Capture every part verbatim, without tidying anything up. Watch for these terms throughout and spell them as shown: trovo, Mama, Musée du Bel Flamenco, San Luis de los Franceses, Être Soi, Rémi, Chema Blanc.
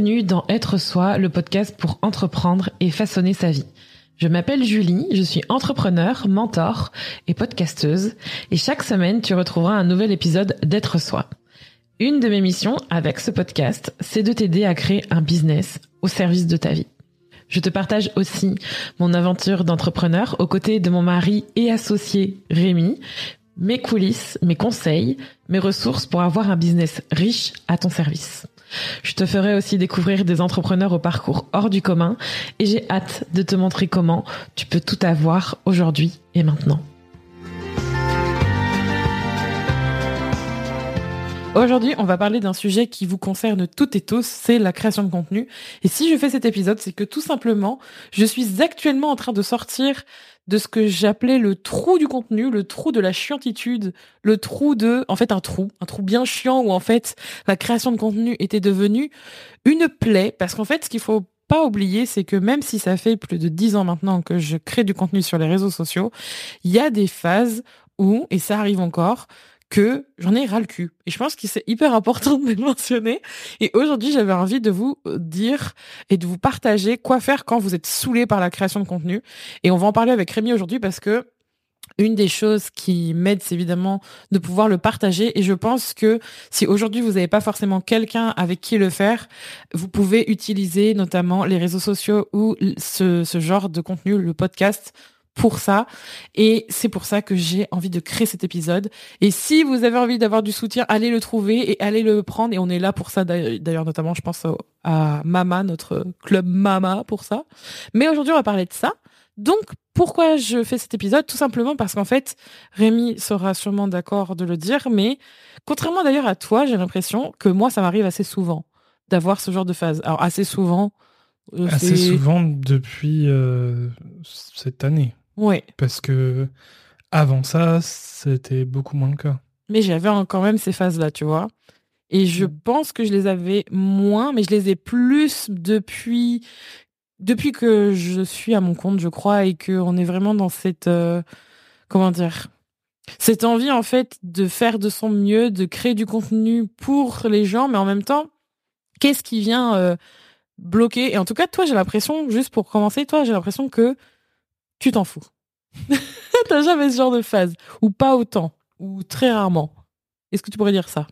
bienvenue dans Être Soi, le podcast pour entreprendre et façonner sa vie. Je m'appelle Julie, je suis entrepreneur, mentor et podcasteuse et chaque semaine tu retrouveras un nouvel épisode d'Être Soi. Une de mes missions avec ce podcast, c'est de t'aider à créer un business au service de ta vie. Je te partage aussi mon aventure d'entrepreneur aux côtés de mon mari et associé Rémi, mes coulisses, mes conseils, mes ressources pour avoir un business riche à ton service. Je te ferai aussi découvrir des entrepreneurs au parcours hors du commun et j'ai hâte de te montrer comment tu peux tout avoir aujourd'hui et maintenant. Aujourd'hui, on va parler d'un sujet qui vous concerne toutes et tous, c'est la création de contenu. Et si je fais cet épisode, c'est que tout simplement, je suis actuellement en train de sortir de ce que j'appelais le trou du contenu, le trou de la chiantitude, le trou de... En fait, un trou, un trou bien chiant où en fait, la création de contenu était devenue une plaie. Parce qu'en fait, ce qu'il faut pas oublier, c'est que même si ça fait plus de dix ans maintenant que je crée du contenu sur les réseaux sociaux, il y a des phases où, et ça arrive encore, que j'en ai ras le cul. Et je pense que c'est hyper important de le mentionner. Et aujourd'hui, j'avais envie de vous dire et de vous partager quoi faire quand vous êtes saoulé par la création de contenu. Et on va en parler avec Rémi aujourd'hui parce que une des choses qui m'aide, c'est évidemment de pouvoir le partager. Et je pense que si aujourd'hui, vous n'avez pas forcément quelqu'un avec qui le faire, vous pouvez utiliser notamment les réseaux sociaux ou ce, ce genre de contenu, le podcast, pour ça. Et c'est pour ça que j'ai envie de créer cet épisode. Et si vous avez envie d'avoir du soutien, allez le trouver et allez le prendre. Et on est là pour ça. D'ailleurs, notamment, je pense à Mama, notre club Mama pour ça. Mais aujourd'hui, on va parler de ça. Donc, pourquoi je fais cet épisode? Tout simplement parce qu'en fait, Rémi sera sûrement d'accord de le dire, mais contrairement d'ailleurs à toi, j'ai l'impression que moi, ça m'arrive assez souvent d'avoir ce genre de phase. Alors, assez souvent. Euh, assez c'est... souvent depuis euh, cette année. Oui. Parce que avant ça, c'était beaucoup moins le cas. Mais j'avais quand même ces phases-là, tu vois. Et je pense que je les avais moins, mais je les ai plus depuis, depuis que je suis à mon compte, je crois, et qu'on est vraiment dans cette... Euh, comment dire ? Cette envie, en fait, de faire de son mieux, de créer du contenu pour les gens, mais en même temps, qu'est-ce qui vient euh, bloquer ? Et en tout cas, toi, j'ai l'impression, juste pour commencer, toi, j'ai l'impression que tu t'en fous. T'as jamais ce genre de phase, ou pas autant, ou très rarement. Est-ce que tu pourrais dire ça ?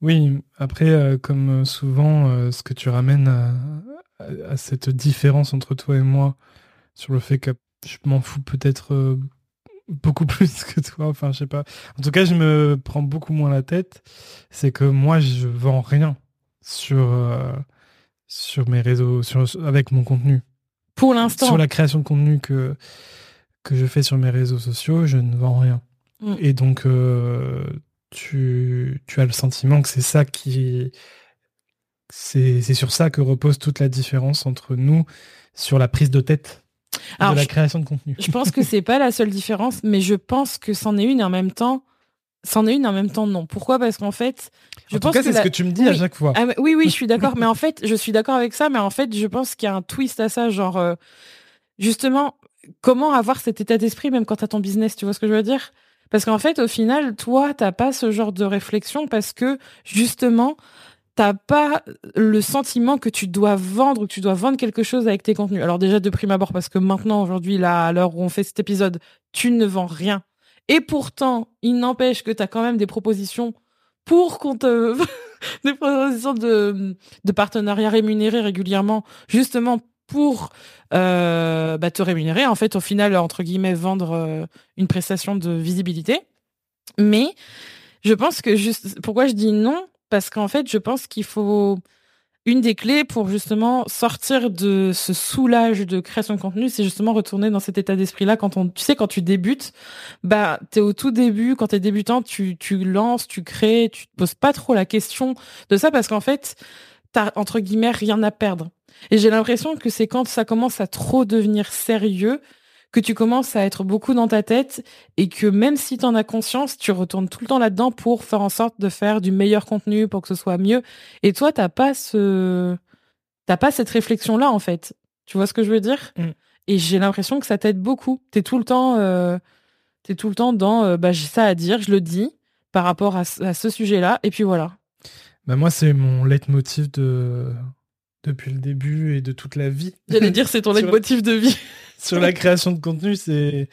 Oui, après, euh, comme souvent, euh, ce que tu ramènes à, à, à cette différence entre toi et moi, sur le fait que je m'en fous peut-être euh, beaucoup plus que toi, enfin, je sais pas. En tout cas, je me prends beaucoup moins la tête, c'est que moi, je vends rien sur, euh, sur mes réseaux, sur, avec mon contenu. Pour l'instant. Sur la création de contenu que, que je fais sur mes réseaux sociaux, je ne vends rien. Mmh. Et donc, euh, tu, tu as le sentiment que c'est ça qui. C'est, c'est sur ça que repose toute la différence entre nous, sur la prise de tête Alors, de la je, création de contenu. Je pense que c'est pas la seule différence, mais je pense que c'en est une et en même temps. C'en est une en même temps, non. Pourquoi ? Parce qu'en fait... Je en pense tout cas, que c'est la... ce que tu me dis oui. à chaque fois. Ah, oui, oui, je suis d'accord. mais en fait, je suis d'accord avec ça. Mais en fait, je pense qu'il y a un twist à ça. Genre, euh, justement, comment avoir cet état d'esprit, même quand t'as ton business, tu vois ce que je veux dire ? Parce qu'en fait, au final, toi, t'as pas ce genre de réflexion parce que, justement, t'as pas le sentiment que tu dois vendre ou que tu dois vendre quelque chose avec tes contenus. Alors déjà, de prime abord, parce que maintenant, aujourd'hui, là, à l'heure où on fait cet épisode, tu ne vends rien. Et pourtant, il n'empêche que t'as quand même des propositions pour qu'on te... des propositions de, de partenariats rémunérés régulièrement, justement pour euh, bah, te rémunérer. En fait, au final, entre guillemets, vendre euh, une prestation de visibilité. Mais je pense que... Juste... Pourquoi je dis non ? Parce qu'en fait, je pense qu'il faut... Une des clés pour justement sortir de ce soulage de création de contenu, c'est justement retourner dans cet état d'esprit-là. Quand on, tu sais, quand tu débutes, bah, t'es au tout début. Quand t'es débutant, tu, tu lances, tu crées, tu te poses pas trop la question de ça parce qu'en fait, t'as, entre guillemets, rien à perdre. Et j'ai l'impression que c'est quand ça commence à trop devenir sérieux que tu commences à être beaucoup dans ta tête et que même si t'en as conscience, tu retournes tout le temps là-dedans pour faire en sorte de faire du meilleur contenu, pour que ce soit mieux. Et toi, t'as pas ce... T'as pas cette réflexion-là, en fait. Tu vois ce que je veux dire ? Mm. Et j'ai l'impression que ça t'aide beaucoup. T'es tout le temps... Euh... T'es tout le temps dans... Euh, bah, j'ai ça à dire, je le dis, par rapport à, à ce sujet-là, et puis voilà. Bah moi, c'est mon leitmotiv de... depuis le début et de toute la vie. J'allais dire, c'est ton leitmotiv de vie. Sur la création de contenu, c'est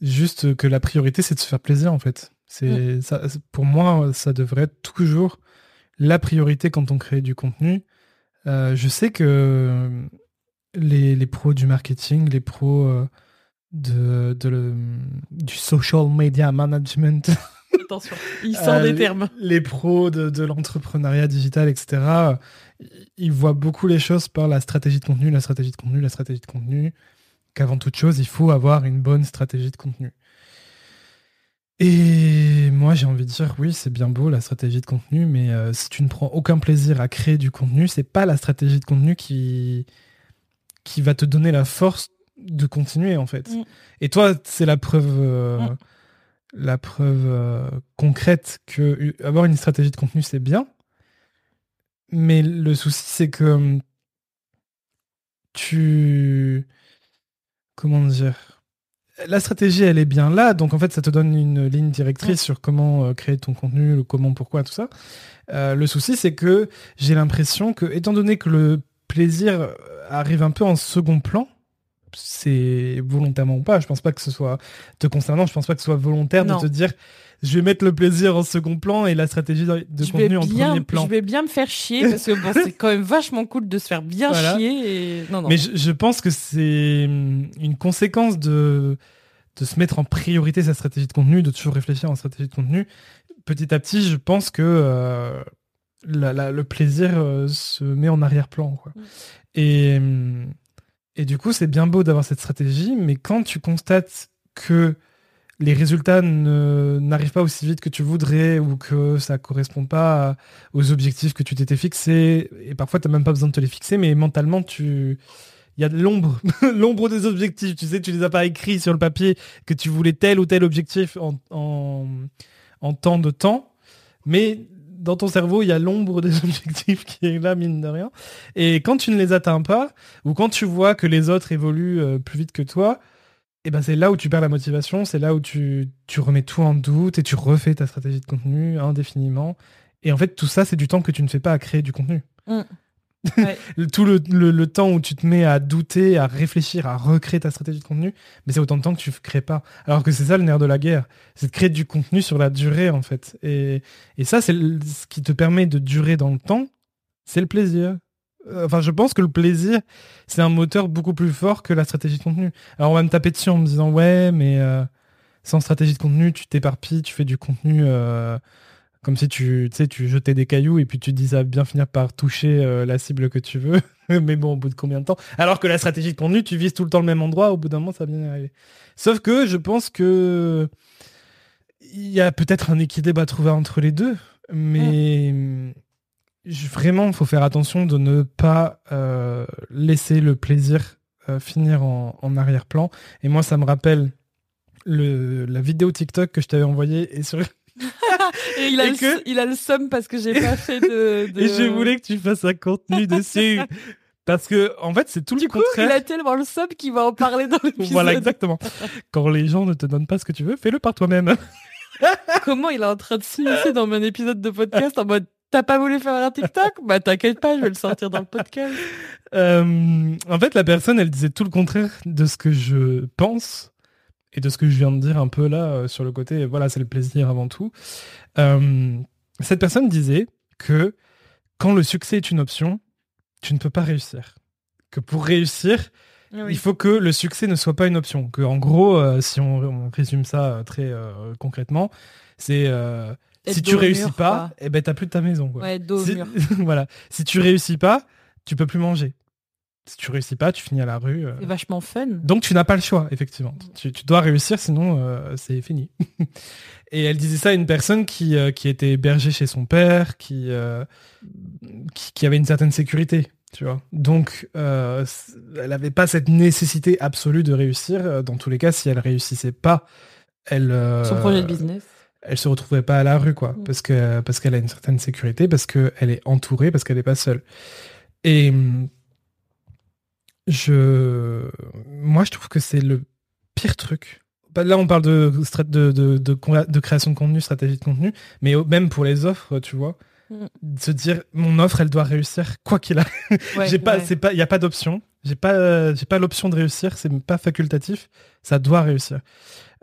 juste que la priorité, c'est de se faire plaisir, en fait. C'est, mmh. ça, pour moi, ça devrait être toujours la priorité quand on crée du contenu. Euh, je sais que les, les pros du marketing, les pros euh, de, de le, du social media management... Attention, il sort euh, des les, termes. Les pros de, de l'entrepreneuriat digital, et cetera, ils voient beaucoup les choses par la stratégie de contenu, la stratégie de contenu, la stratégie de contenu, qu'avant toute chose, il faut avoir une bonne stratégie de contenu. Et moi, j'ai envie de dire, oui, c'est bien beau la stratégie de contenu, mais euh, si tu ne prends aucun plaisir à créer du contenu, c'est pas la stratégie de contenu qui, qui va te donner la force de continuer, en fait. Mm. Et toi, c'est la preuve... Euh, mm. la preuve euh, concrète que avoir une stratégie de contenu, c'est bien. Mais le souci, c'est que tu... Comment dire ? La stratégie, elle est bien là. Donc, en fait, ça te donne une ligne directrice ouais. sur comment euh, créer ton contenu, le comment, pourquoi, tout ça. Euh, le souci, c'est que j'ai l'impression que, étant donné que le plaisir arrive un peu en second plan, c'est volontairement ou pas, je pense pas que ce soit te concernant, je pense pas que ce soit volontaire non. de te dire je vais mettre le plaisir en second plan et la stratégie de je contenu bien, en premier plan. Je vais bien me faire chier parce que bon, c'est quand même vachement cool de se faire bien voilà. chier. Et... Non, non. Mais je, je pense que c'est une conséquence de, de se mettre en priorité sa stratégie de contenu, de toujours réfléchir en stratégie de contenu. Petit à petit, je pense que euh, la, la, le plaisir euh, se met en arrière-plan. Quoi. Et... Et du coup, c'est bien beau d'avoir cette stratégie, mais quand tu constates que les résultats ne, n'arrivent pas aussi vite que tu voudrais ou que ça ne correspond pas aux objectifs que tu t'étais fixés, et parfois tu n'as même pas besoin de te les fixer, mais mentalement, tu... il y a de l'ombre, l'ombre des objectifs. Tu sais, tu ne les as pas écrits sur le papier que tu voulais tel ou tel objectif en, en, en temps de temps, mais... Dans ton cerveau, il y a l'ombre des objectifs qui est là, mine de rien. Et quand tu ne les atteins pas, ou quand tu vois que les autres évoluent euh, plus vite que toi, eh ben c'est là où tu perds la motivation, c'est là où tu, tu remets tout en doute et tu refais ta stratégie de contenu indéfiniment. Et en fait, tout ça, c'est du temps que tu ne fais pas à créer du contenu. Mmh. Ouais. Tout le, le, le temps où tu te mets à douter, à réfléchir, à recréer ta stratégie de contenu, mais c'est autant de temps que tu ne crées pas. Alors que c'est ça le nerf de la guerre, c'est de créer du contenu sur la durée en fait. Et, et ça, c'est le, ce qui te permet de durer dans le temps, c'est le plaisir. Enfin, je pense que le plaisir, c'est un moteur beaucoup plus fort que la stratégie de contenu. Alors on va me taper dessus en me disant ouais, mais euh, sans stratégie de contenu, tu t'éparpilles, tu fais du contenu... Euh, comme si tu, tu sais, tu jetais des cailloux et puis tu disais à bien finir par toucher euh, la cible que tu veux, mais bon, au bout de combien de temps ? Alors que la stratégie de contenu, tu vises tout le temps le même endroit, au bout d'un moment, ça va bien arriver. Sauf que je pense que il y a peut-être un équilibre à trouver entre les deux, mais ouais. je, vraiment, il faut faire attention de ne pas euh, laisser le plaisir euh, finir en, en arrière-plan. Et moi, ça me rappelle le, la vidéo TikTok que je t'avais envoyée et sur... Et il a, et le, que... il a le seum parce que j'ai pas fait de, de... Et je voulais que tu fasses un contenu dessus. Parce que, en fait, c'est tout du le coup, contraire. Du coup, il a tellement le seum qu'il va en parler dans l'épisode. Voilà, exactement. Quand les gens ne te donnent pas ce que tu veux, fais-le par toi-même. Comment il est en train de s'immiscer dans mon épisode de podcast en mode « T'as pas voulu faire un TikTok ? Bah t'inquiète pas, je vais le sortir dans le podcast. Euh, » En fait, la personne, elle disait tout le contraire de ce que je pense. Et de ce que je viens de dire un peu là, euh, sur le côté, voilà, c'est le plaisir avant tout. Euh, cette personne disait que quand le succès est une option, tu ne peux pas réussir. Que pour réussir, oui. il faut que le succès ne soit pas une option. Que en gros, euh, si on, on résume ça très euh, concrètement, c'est... Euh, si tu réussis mur, pas, eh ben, t'as plus de ta maison. Quoi. Ouais, dos si, mur. Voilà. Si tu réussis pas, tu peux plus manger. Si tu réussis pas, tu finis à la rue. Euh... C'est vachement fun. Donc tu n'as pas le choix, effectivement. Tu, tu dois réussir, sinon euh, c'est fini. Et elle disait ça à une personne qui, euh, qui était hébergée chez son père, qui, euh, qui, qui avait une certaine sécurité, tu vois. Donc euh, elle n'avait pas cette nécessité absolue de réussir. Dans tous les cas, si elle réussissait pas, elle... Euh, son projet de business. Elle se retrouvait pas à la rue, quoi. Mmh. Parce que, parce qu'elle a une certaine sécurité, parce qu'elle est entourée, parce qu'elle n'est pas seule. Et... Je... Moi, je trouve que c'est le pire truc. Là, on parle de, de, de, de, de création de contenu, stratégie de contenu, mais même pour les offres, tu vois. mm. se dire mon offre elle doit réussir quoi qu'il arrive. Ouais, j'ai pas, ouais. c'est pas, il y a pas d'option. J'ai pas, euh, j'ai pas l'option de réussir. C'est pas facultatif. Ça doit réussir.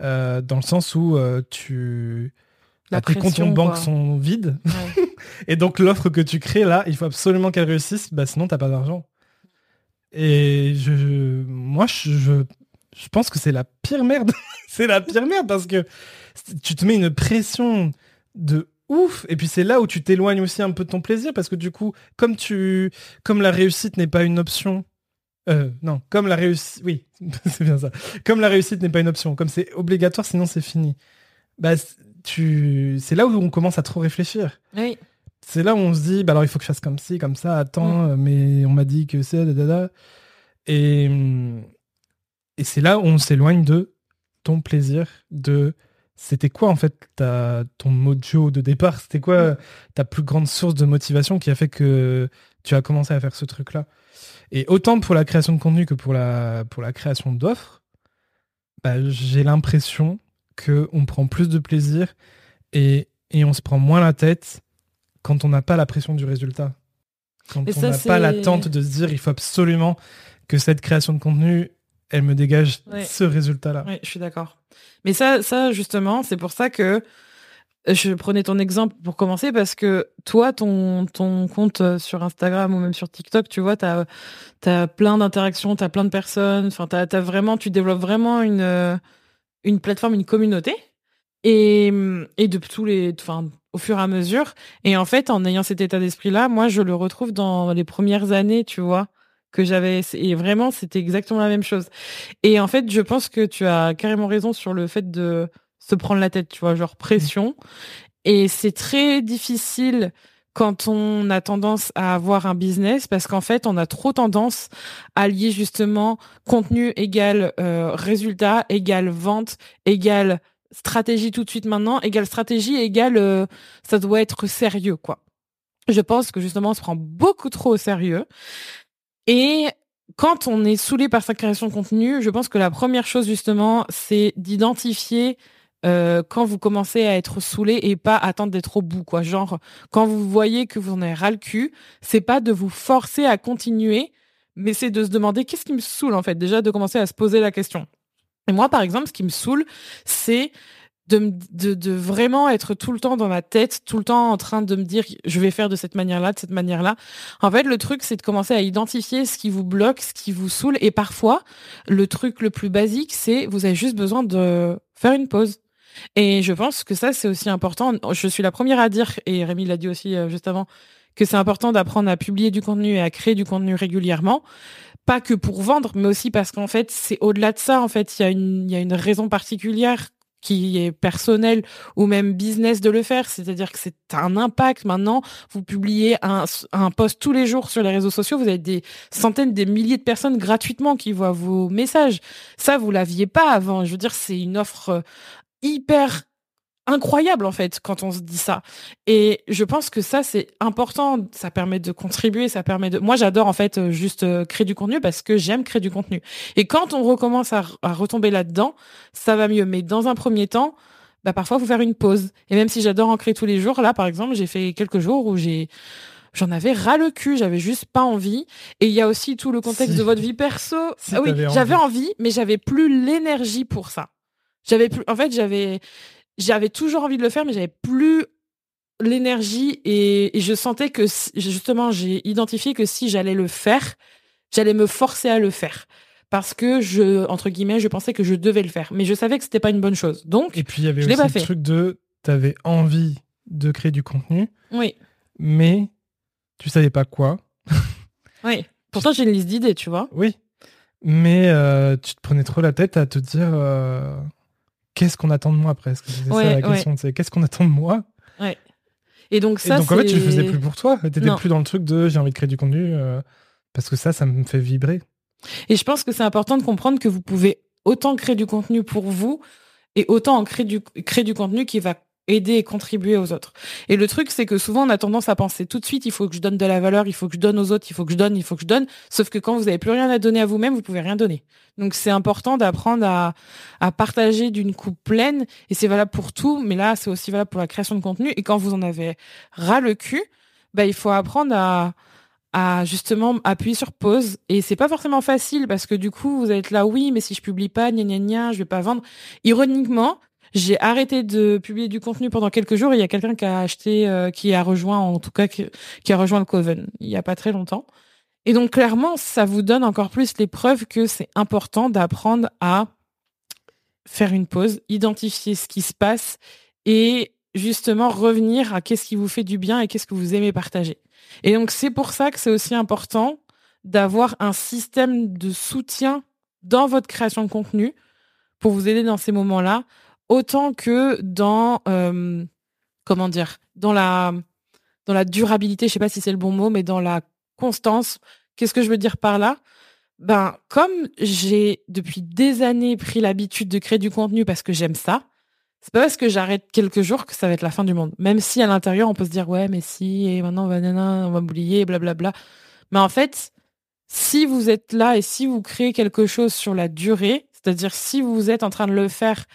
Euh, dans le sens où euh, tu La tes comptes en banque sont vides ouais. et donc l'offre que tu crées là, il faut absolument qu'elle réussisse. Bah sinon t'as pas d'argent. Et je, je moi je, je Je pense que c'est la pire merde. C'est la pire merde parce que tu te mets une pression de ouf. Et puis c'est là où tu t'éloignes aussi un peu de ton plaisir parce que du coup, comme tu, comme la réussite n'est pas une option, euh, non, comme la réussite, oui, c'est bien ça. Comme la réussite n'est pas une option, comme c'est obligatoire, sinon c'est fini. Bah, tu, c'est là où on commence à trop réfléchir. Oui. C'est là où on se dit, bah alors il faut que je fasse comme ci, comme ça. Attends, mm. mais on m'a dit que c'est dadada. Et Et c'est là où on s'éloigne de ton plaisir, de c'était quoi en fait ta, ton mojo de départ, c'était quoi ta plus grande source de motivation qui a fait que tu as commencé à faire ce truc-là. Et autant pour la création de contenu que pour la, pour la création d'offres, bah, j'ai l'impression qu'on prend plus de plaisir et, et on se prend moins la tête quand on n'a pas la pression du résultat. Quand et on n'a pas l'attente de se dire il faut absolument que cette création de contenu elle me dégage ouais. ce résultat-là. Oui, je suis d'accord. Mais ça, ça justement, c'est pour ça que je prenais ton exemple pour commencer, parce que toi, ton, ton compte sur Instagram ou même sur TikTok, tu vois, t'as, t'as plein d'interactions, t'as plein de personnes, enfin, t'as, t'as vraiment, tu développes vraiment une, une plateforme, une communauté, et, et de tous les, enfin, au fur et à mesure. Et en fait, en ayant cet état d'esprit-là, moi, je le retrouve dans les premières années, tu vois, que j'avais, et vraiment c'était exactement la même chose. Et en fait je pense que tu as carrément raison sur le fait de se prendre la tête, tu vois, genre pression, et c'est très difficile quand on a tendance à avoir un business, parce qu'en fait on a trop tendance à lier justement contenu égale euh, résultat égale vente égale stratégie tout de suite maintenant égale stratégie égale euh, ça doit être sérieux quoi. Je pense que justement on se prend beaucoup trop au sérieux. Et quand on est saoulé par sa création de contenu, je pense que la première chose, justement, c'est d'identifier euh, quand vous commencez à être saoulé et pas attendre d'être au bout, quoi. Genre, quand vous voyez que vous en avez ras le cul, c'est pas de vous forcer à continuer, mais c'est de se demander qu'est-ce qui me saoule, en fait, déjà, de commencer à se poser la question. Et moi, par exemple, ce qui me saoule, c'est de, de, de vraiment être tout le temps dans ma tête, tout le temps en train de me dire je vais faire de cette manière-là, de cette manière-là. En fait, le truc, c'est de commencer à identifier ce qui vous bloque, ce qui vous saoule. Et parfois, le truc le plus basique, c'est vous avez juste besoin de faire une pause. Et je pense que ça, c'est aussi important. Je suis la première à dire, et Rémi l'a dit aussi juste avant, que c'est important d'apprendre à publier du contenu et à créer du contenu régulièrement. Pas que pour vendre, mais aussi parce qu'en fait, c'est au-delà de ça. En fait, il y a une, il y a une raison particulière qui est personnel ou même business de le faire, c'est-à-dire que c'est un impact. Maintenant, vous publiez un, un post tous les jours sur les réseaux sociaux, vous avez des centaines, des milliers de personnes gratuitement qui voient vos messages. Ça, vous l'aviez pas avant. Je veux dire, c'est une offre hyper incroyable, en fait, quand on se dit ça. Et je pense que ça, c'est important. Ça permet de contribuer, ça permet de... Moi, j'adore, en fait, juste créer du contenu parce que j'aime créer du contenu. Et quand on recommence à, à retomber là-dedans, ça va mieux. Mais dans un premier temps, bah, parfois, faut faire une pause. Et même si j'adore en créer tous les jours, là, par exemple, j'ai fait quelques jours où j'ai... J'en avais ras le cul, j'avais juste pas envie. Et il y a aussi tout le contexte si. de votre vie perso. Si ah, oui, envie. J'avais envie, mais j'avais plus l'énergie pour ça. J'avais plus... En fait, j'avais... J'avais toujours envie de le faire, mais j'avais plus l'énergie et, et je sentais que, justement, j'ai identifié que si j'allais le faire, j'allais me forcer à le faire. Parce que je, entre guillemets, je pensais que je devais le faire. Mais je savais que c'était pas une bonne chose. Donc, et puis, il y avait aussi le truc de, t'avais envie de créer du contenu. Oui. Mais tu savais pas quoi. Oui. Pourtant, j'ai une liste d'idées, tu vois. Oui. Mais euh, tu te prenais trop la tête à te dire... Euh... Qu'est-ce qu'on attend de moi après? Parce que c'était ouais, ça la question, c'est ouais. qu'est-ce qu'on attend de moi? Ouais. Et donc ça, et donc en c'est... fait, tu le faisais plus pour toi. T'étais non. plus dans le truc de j'ai envie de créer du contenu euh, parce que ça, ça me fait vibrer. Et je pense que c'est important de comprendre que vous pouvez autant créer du contenu pour vous et autant en créer du créer du contenu qui va aider et contribuer aux autres. Et le truc, c'est que souvent, on a tendance à penser tout de suite, il faut que je donne de la valeur, il faut que je donne aux autres, il faut que je donne, il faut que je donne. Sauf que quand vous n'avez plus rien à donner à vous-même, vous pouvez rien donner. Donc, c'est important d'apprendre à, à partager d'une coupe pleine. Et c'est valable pour tout, mais là, c'est aussi valable pour la création de contenu. Et quand vous en avez ras le cul, bah, il faut apprendre à... à justement appuyer sur pause. Et c'est pas forcément facile parce que du coup, vous êtes là, oui, mais si je publie pas, gna gna gna, je vais pas vendre. Ironiquement, j'ai arrêté de publier du contenu pendant quelques jours et il y a quelqu'un qui a acheté, euh, qui a rejoint, en tout cas, qui, qui a rejoint le Koven il y a pas très longtemps. Et donc, clairement, ça vous donne encore plus les preuves que c'est important d'apprendre à faire une pause, identifier ce qui se passe et justement revenir à qu'est-ce qui vous fait du bien et qu'est-ce que vous aimez partager. Et donc, c'est pour ça que c'est aussi important d'avoir un système de soutien dans votre création de contenu pour vous aider dans ces moments-là, autant que dans, euh, comment dire, dans la, dans la durabilité, je ne sais pas si c'est le bon mot, mais dans la constance. Qu'est-ce que je veux dire par là ? Ben, comme j'ai, depuis des années, pris l'habitude de créer du contenu parce que j'aime ça, c'est pas parce que j'arrête quelques jours que ça va être la fin du monde. Même si à l'intérieur, on peut se dire « Ouais, mais si, et maintenant, on va, nanana, on va m'oublier, blablabla. » Mais en fait, si vous êtes là et si vous créez quelque chose sur la durée, c'est-à-dire si vous êtes en train de le faire,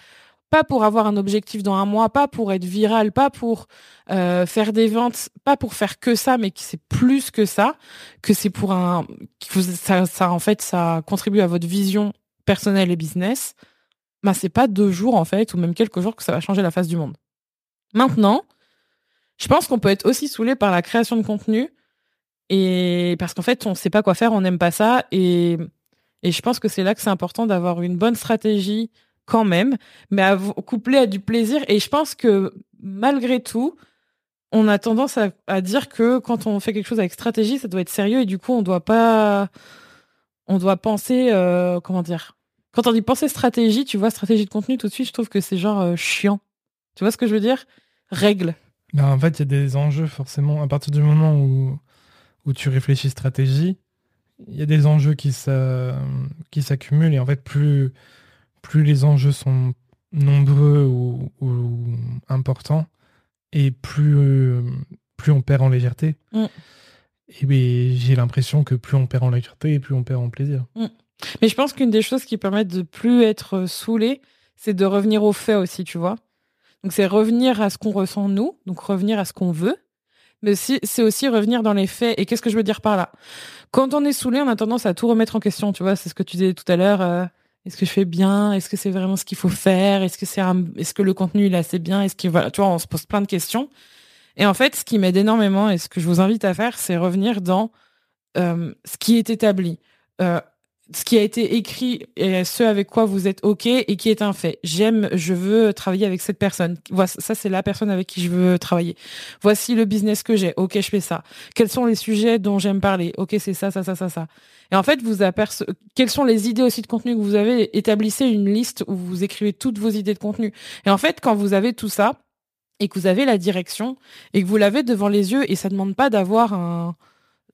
pas pour avoir un objectif dans un mois, pas pour être viral, pas pour euh, faire des ventes, pas pour faire que ça, mais que c'est plus que ça, que c'est pour un... Que ça, ça, en fait, ça contribue à votre vision personnelle et business, bah, c'est pas deux jours, en fait, ou même quelques jours que ça va changer la face du monde. Maintenant, je pense qu'on peut être aussi saoulé par la création de contenu, et parce qu'en fait, on sait pas quoi faire, on n'aime pas ça, et... et je pense que c'est là que c'est important d'avoir une bonne stratégie quand même, mais à... couplée à du plaisir, et je pense que malgré tout, on a tendance à... à dire que quand on fait quelque chose avec stratégie, ça doit être sérieux, et du coup, on doit pas... on doit penser... Euh... Comment dire ? Quand on dit penser stratégie, tu vois, stratégie de contenu, tout de suite, je trouve que c'est genre euh, chiant. Tu vois ce que je veux dire ? Règles. Ben en fait, il y a des enjeux, forcément. À partir du moment où, où tu réfléchis stratégie, il y a des enjeux qui, s'a, qui s'accumulent. Et en fait, plus, plus les enjeux sont nombreux ou, ou importants, et plus, plus on perd en légèreté. Mm. Et ben, j'ai l'impression que plus on perd en légèreté, et plus on perd en plaisir. Mm. Mais je pense qu'une des choses qui permettent de plus être saoulé, c'est de revenir aux faits aussi, tu vois. Donc, c'est revenir à ce qu'on ressent nous, donc revenir à ce qu'on veut, mais aussi, c'est aussi revenir dans les faits. Et qu'est-ce que je veux dire par là ? Quand on est saoulé, on a tendance à tout remettre en question, tu vois. C'est ce que tu disais tout à l'heure. Euh, est-ce que je fais bien ? Est-ce que c'est vraiment ce qu'il faut faire ? Est-ce que c'est un... est-ce que le contenu il est assez bien ? Est-ce qu'il voilà, tu vois, on se pose plein de questions. Et en fait, ce qui m'aide énormément et ce que je vous invite à faire, c'est revenir dans euh, ce qui est établi. Euh, ce qui a été écrit et ce avec quoi vous êtes OK et qui est un fait. J'aime, je veux travailler avec cette personne. Ça, c'est la personne avec qui je veux travailler. Voici le business que j'ai. OK, je fais ça. Quels sont les sujets dont j'aime parler ? OK, c'est ça, ça, ça, ça, ça. Et en fait, vous aperce... quelles sont les idées aussi de contenu que vous avez ? Établissez une liste où vous écrivez toutes vos idées de contenu. Et en fait, quand vous avez tout ça et que vous avez la direction et que vous l'avez devant les yeux, et ça ne demande pas d'avoir un...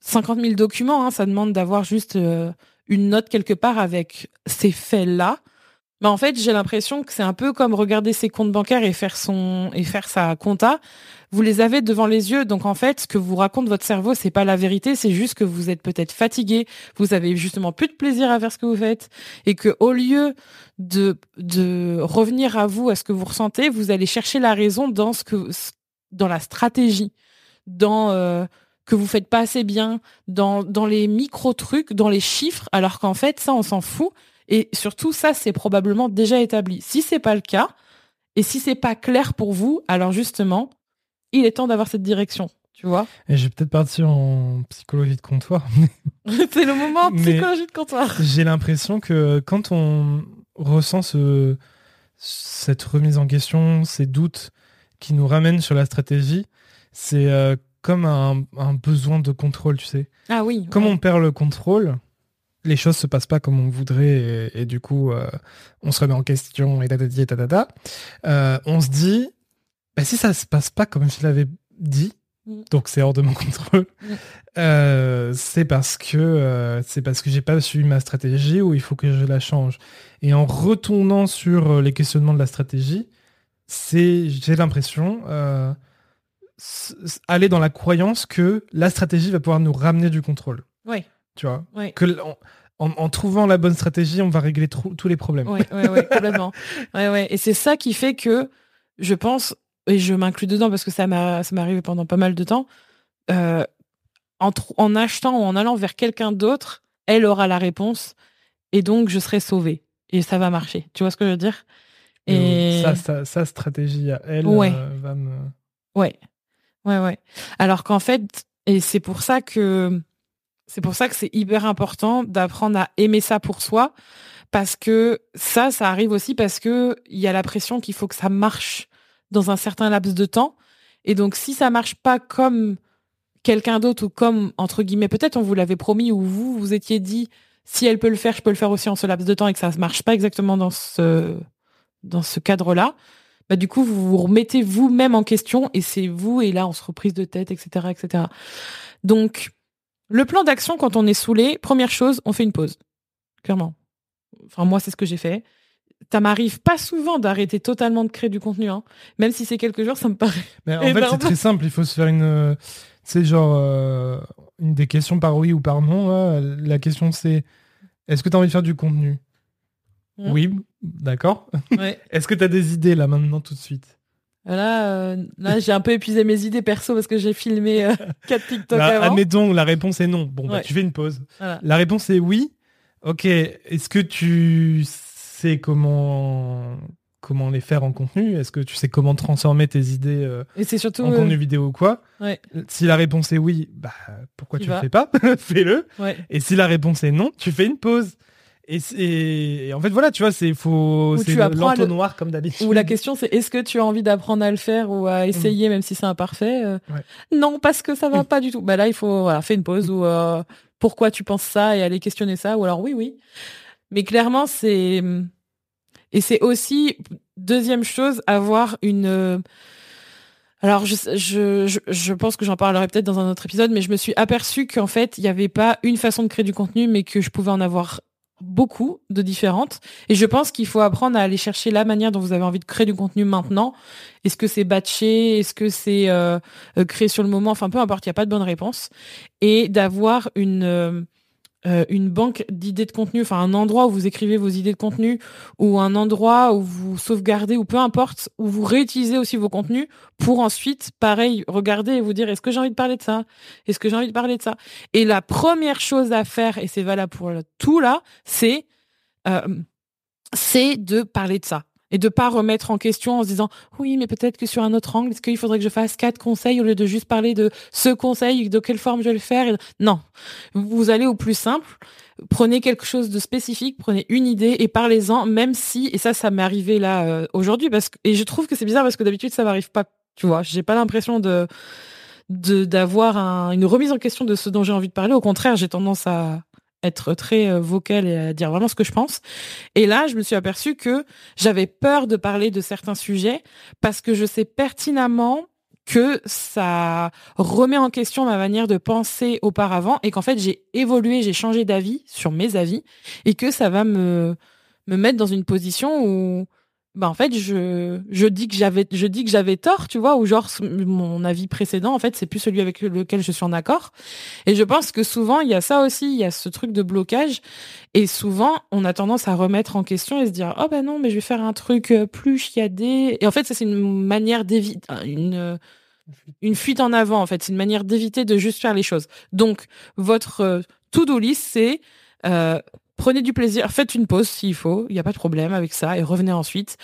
cinquante mille documents, hein, ça demande d'avoir juste... Euh... une note quelque part avec ces faits-là, bah en fait, j'ai l'impression que c'est un peu comme regarder ses comptes bancaires et faire son et faire sa compta. Vous les avez devant les yeux, donc en fait, ce que vous raconte votre cerveau, c'est pas la vérité, c'est juste que vous êtes peut-être fatigué, vous avez justement plus de plaisir à faire ce que vous faites, et que au lieu de de revenir à vous, à ce que vous ressentez, vous allez chercher la raison dans ce que dans la stratégie, dans euh, que vous faites pas assez bien, dans, dans les micro-trucs, dans les chiffres, alors qu'en fait, ça, on s'en fout. Et surtout, ça, c'est probablement déjà établi. Si c'est pas le cas, et si c'est pas clair pour vous, alors justement, il est temps d'avoir cette direction, tu vois. Et je vais peut-être partir en psychologie de comptoir. Mais... c'est le moment psychologie de comptoir. J'ai l'impression que quand on ressent ce, cette remise en question, ces doutes qui nous ramènent sur la stratégie, c'est... Euh, comme un, un besoin de contrôle, tu sais. Ah oui. Comme ouais. On perd le contrôle, les choses se passent pas comme on voudrait et, et du coup, euh, on se remet en question et tatati et tatata. Euh, on se dit, bah, si ça se passe pas comme je l'avais dit, mm. donc c'est hors de mon contrôle, mm. euh, c'est parce que euh, c'est parce que j'ai pas suivi ma stratégie ou il faut que je la change. Et en retournant sur les questionnements de la stratégie, c'est, j'ai l'impression, euh, aller dans la croyance que la stratégie va pouvoir nous ramener du contrôle. Oui. Tu vois, oui. Que on, en, en trouvant la bonne stratégie, on va régler tr- tous les problèmes. Oui, oui, oui, complètement. Ouais, ouais. Et c'est ça qui fait que, je pense, et je m'inclus dedans parce que ça m'a, ça m'est arrivé pendant pas mal de temps, euh, en, tr- en achetant ou en allant vers quelqu'un d'autre, elle aura la réponse et donc je serai sauvée. Et ça va marcher. Tu vois ce que je veux dire ? Et... Ça, ça, ça, stratégie à elle, ouais. euh, va me... Ouais, ouais, ouais. Alors qu'en fait, et c'est pour ça que... C'est pour ça que c'est hyper important d'apprendre à aimer ça pour soi, parce que ça, ça arrive aussi parce que il y a la pression qu'il faut que ça marche dans un certain laps de temps. Et donc, si ça marche pas comme quelqu'un d'autre ou comme, entre guillemets, peut-être on vous l'avait promis ou vous, vous étiez dit, si elle peut le faire, je peux le faire aussi en ce laps de temps et que ça ne marche pas exactement dans ce, dans ce cadre-là, bah, du coup, vous vous remettez vous-même en question et c'est vous, et là, on se reprise de tête, et cetera, et cetera. Donc, le plan d'action, quand on est saoulé, première chose, on fait une pause. Clairement. Enfin, moi, c'est ce que j'ai fait. Ça m'arrive pas souvent d'arrêter totalement de créer du contenu, hein. Même si c'est quelques jours, ça me paraît. Mais en énorme. Fait, c'est très simple. Il faut se faire une... C'est genre euh, une des questions par oui ou par non. Là. La question, c'est est-ce que tu as envie de faire du contenu ? Ouais. Oui, d'accord. Ouais. Est-ce que tu as des idées, là, maintenant, tout de suite ? Là, euh, là, j'ai un peu épuisé mes idées perso parce que j'ai filmé euh, quatre TikTok bah, avant. Admettons, la réponse est non. Bon, bah, ouais. Tu fais une pause. Voilà. La réponse est oui. Ok, est-ce que tu sais comment... comment les faire en contenu ? Est-ce que tu sais comment transformer tes idées euh, et c'est surtout, en euh... contenu vidéo ou quoi ? Ouais. Si la réponse est oui, bah pourquoi tu, tu le fais pas ? Fais-le. Ouais. Et si la réponse est non, tu fais une pause. Et, et en fait, voilà, tu vois, c'est, faut, c'est tu l'entonnoir le... comme d'habitude. Ou la question, c'est est-ce que tu as envie d'apprendre à le faire ou à essayer, mmh. même si c'est imparfait euh... ouais. Non, parce que ça va mmh. pas du tout. Bah là, il faut voilà, faire une pause ou euh, pourquoi tu penses ça et aller questionner ça. Ou alors oui, oui. Mais clairement, c'est... Et c'est aussi, deuxième chose, avoir une... Alors, je, je, je, je pense que j'en parlerai peut-être dans un autre épisode, mais je me suis aperçue qu'en fait, il n'y avait pas une façon de créer du contenu, mais que je pouvais en avoir beaucoup de différentes. Et je pense qu'il faut apprendre à aller chercher la manière dont vous avez envie de créer du contenu maintenant. Est-ce que c'est batché ? Est-ce que c'est euh, créé sur le moment ? Enfin, peu importe, il n'y a pas de bonne réponse. Et d'avoir une... Euh, Euh, une banque d'idées de contenu, enfin un endroit où vous écrivez vos idées de contenu ou un endroit où vous sauvegardez ou peu importe, où vous réutilisez aussi vos contenus pour ensuite, pareil, regarder et vous dire est-ce que j'ai envie de parler de ça ? Est-ce que j'ai envie de parler de ça ? Et la première chose à faire, et c'est valable pour tout là, c'est, euh, c'est de parler de ça. Et de pas remettre en question en se disant « Oui, mais peut-être que sur un autre angle, est-ce qu'il faudrait que je fasse quatre conseils au lieu de juste parler de ce conseil, de quelle forme je vais le faire ?» Non. Vous allez au plus simple, prenez quelque chose de spécifique, prenez une idée et parlez-en, même si... Et ça, ça m'est arrivé là euh, aujourd'hui. Parce que, et je trouve que c'est bizarre parce que d'habitude, ça m'arrive pas. Tu vois, j'ai pas l'impression de, de, d'avoir un, une remise en question de ce dont j'ai envie de parler. Au contraire, j'ai tendance à... être très vocale et à dire vraiment ce que je pense. Et là, je me suis aperçue que j'avais peur de parler de certains sujets parce que je sais pertinemment que ça remet en question ma manière de penser auparavant et qu'en fait, j'ai évolué, j'ai changé d'avis sur mes avis et que ça va me me mettre dans une position où bah en fait, je je dis que j'avais je dis que j'avais tort, tu vois, ou genre mon avis précédent en fait, c'est plus celui avec lequel je suis en accord. Et je pense que souvent, il y a ça aussi, il y a ce truc de blocage et souvent, on a tendance à remettre en question et se dire "Oh bah non, mais je vais faire un truc plus chiadé." Et en fait, ça c'est une manière d'éviter une une fuite en avant en fait, c'est une manière d'éviter de juste faire les choses. Donc, votre to-do list c'est euh prenez du plaisir, faites une pause s'il faut, il n'y a pas de problème avec ça et revenez ensuite.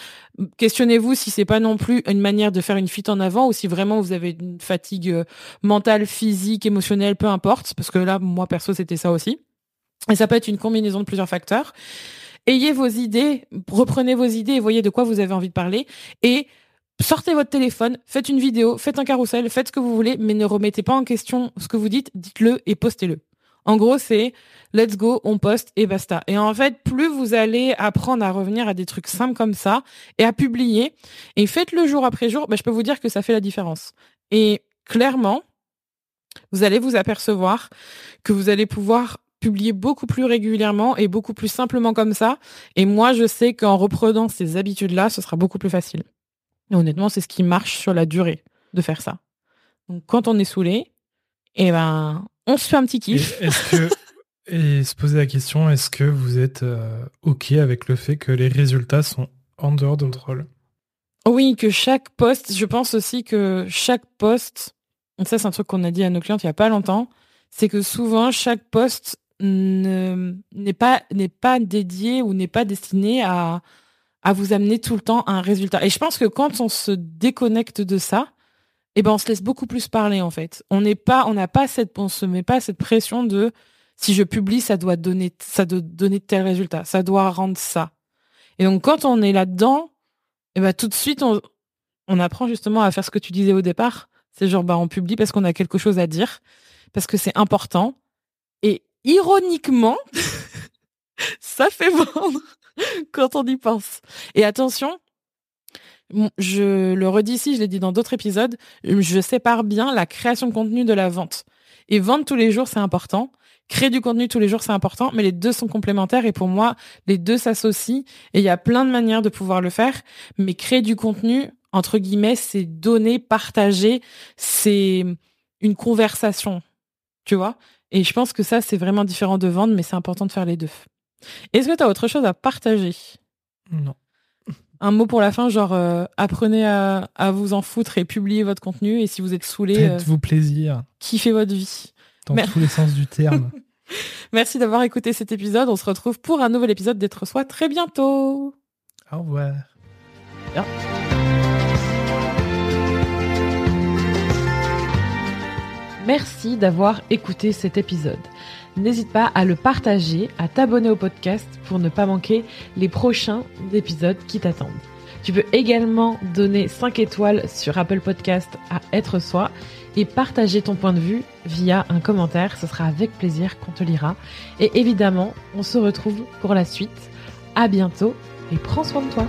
Questionnez-vous si c'est pas non plus une manière de faire une fuite en avant ou si vraiment vous avez une fatigue mentale, physique, émotionnelle, peu importe, parce que là, moi perso, c'était ça aussi. Et ça peut être une combinaison de plusieurs facteurs. Ayez vos idées, reprenez vos idées et voyez de quoi vous avez envie de parler et sortez votre téléphone, faites une vidéo, faites un carrousel, faites ce que vous voulez, mais ne remettez pas en question ce que vous dites, dites-le et postez-le. En gros, c'est let's go, on poste et basta. Et en fait, plus vous allez apprendre à revenir à des trucs simples comme ça et à publier, et faites-le jour après jour, bah, je peux vous dire que ça fait la différence. Et clairement, vous allez vous apercevoir que vous allez pouvoir publier beaucoup plus régulièrement et beaucoup plus simplement comme ça. Et moi, je sais qu'en reprenant ces habitudes-là, ce sera beaucoup plus facile. Et honnêtement, c'est ce qui marche sur la durée de faire ça. Donc, quand on est saoulé, eh ben, on se fait un petit kiff. Et, est-ce que, et se poser la question, est-ce que vous êtes euh, OK avec le fait que les résultats sont en dehors de notre rôle ? Oui, que chaque poste, je pense aussi que chaque poste, ça c'est un truc qu'on a dit à nos clientes il n'y a pas longtemps, c'est que souvent chaque poste ne, n'est pas, n'est pas dédié ou n'est pas destiné à, à vous amener tout le temps à un résultat. Et je pense que quand on se déconnecte de ça, eh ben on se laisse beaucoup plus parler en fait. On n'est pas, on n'a pas cette, on se met pas cette pression de si je publie, ça doit donner, ça doit donner tel résultat, ça doit rendre ça. Et donc quand on est là-dedans, et bah, tout de suite, on, on apprend justement à faire ce que tu disais au départ. C'est genre, bah, on publie parce qu'on a quelque chose à dire, parce que c'est important. Et ironiquement, ça fait vendre quand on y pense. Et attention, je le redis ici, je l'ai dit dans d'autres épisodes, je sépare bien la création de contenu de la vente. Et vendre tous les jours, c'est important. Créer du contenu tous les jours, c'est important, mais les deux sont complémentaires et pour moi, les deux s'associent et il y a plein de manières de pouvoir le faire, mais créer du contenu, entre guillemets, c'est donner, partager, c'est une conversation, tu vois ? Et je pense que ça, c'est vraiment différent de vendre, mais c'est important de faire les deux. Est-ce que tu as autre chose à partager ? Non. Un mot pour la fin, genre euh, apprenez à, à vous en foutre et publiez votre contenu et si vous êtes saoulé, faites-vous euh, plaisir. Kiffez votre vie. Dans Mer- tous les sens du terme. Merci d'avoir écouté cet épisode. On se retrouve pour un nouvel épisode d'Être Soi très bientôt. Au revoir. Bien. Merci d'avoir écouté cet épisode. N'hésite pas à le partager, à t'abonner au podcast pour ne pas manquer les prochains épisodes qui t'attendent. Tu peux également donner cinq étoiles sur Apple Podcast à Être Soi et partager ton point de vue via un commentaire. Ce sera avec plaisir qu'on te lira. Et évidemment, on se retrouve pour la suite. À bientôt et prends soin de toi.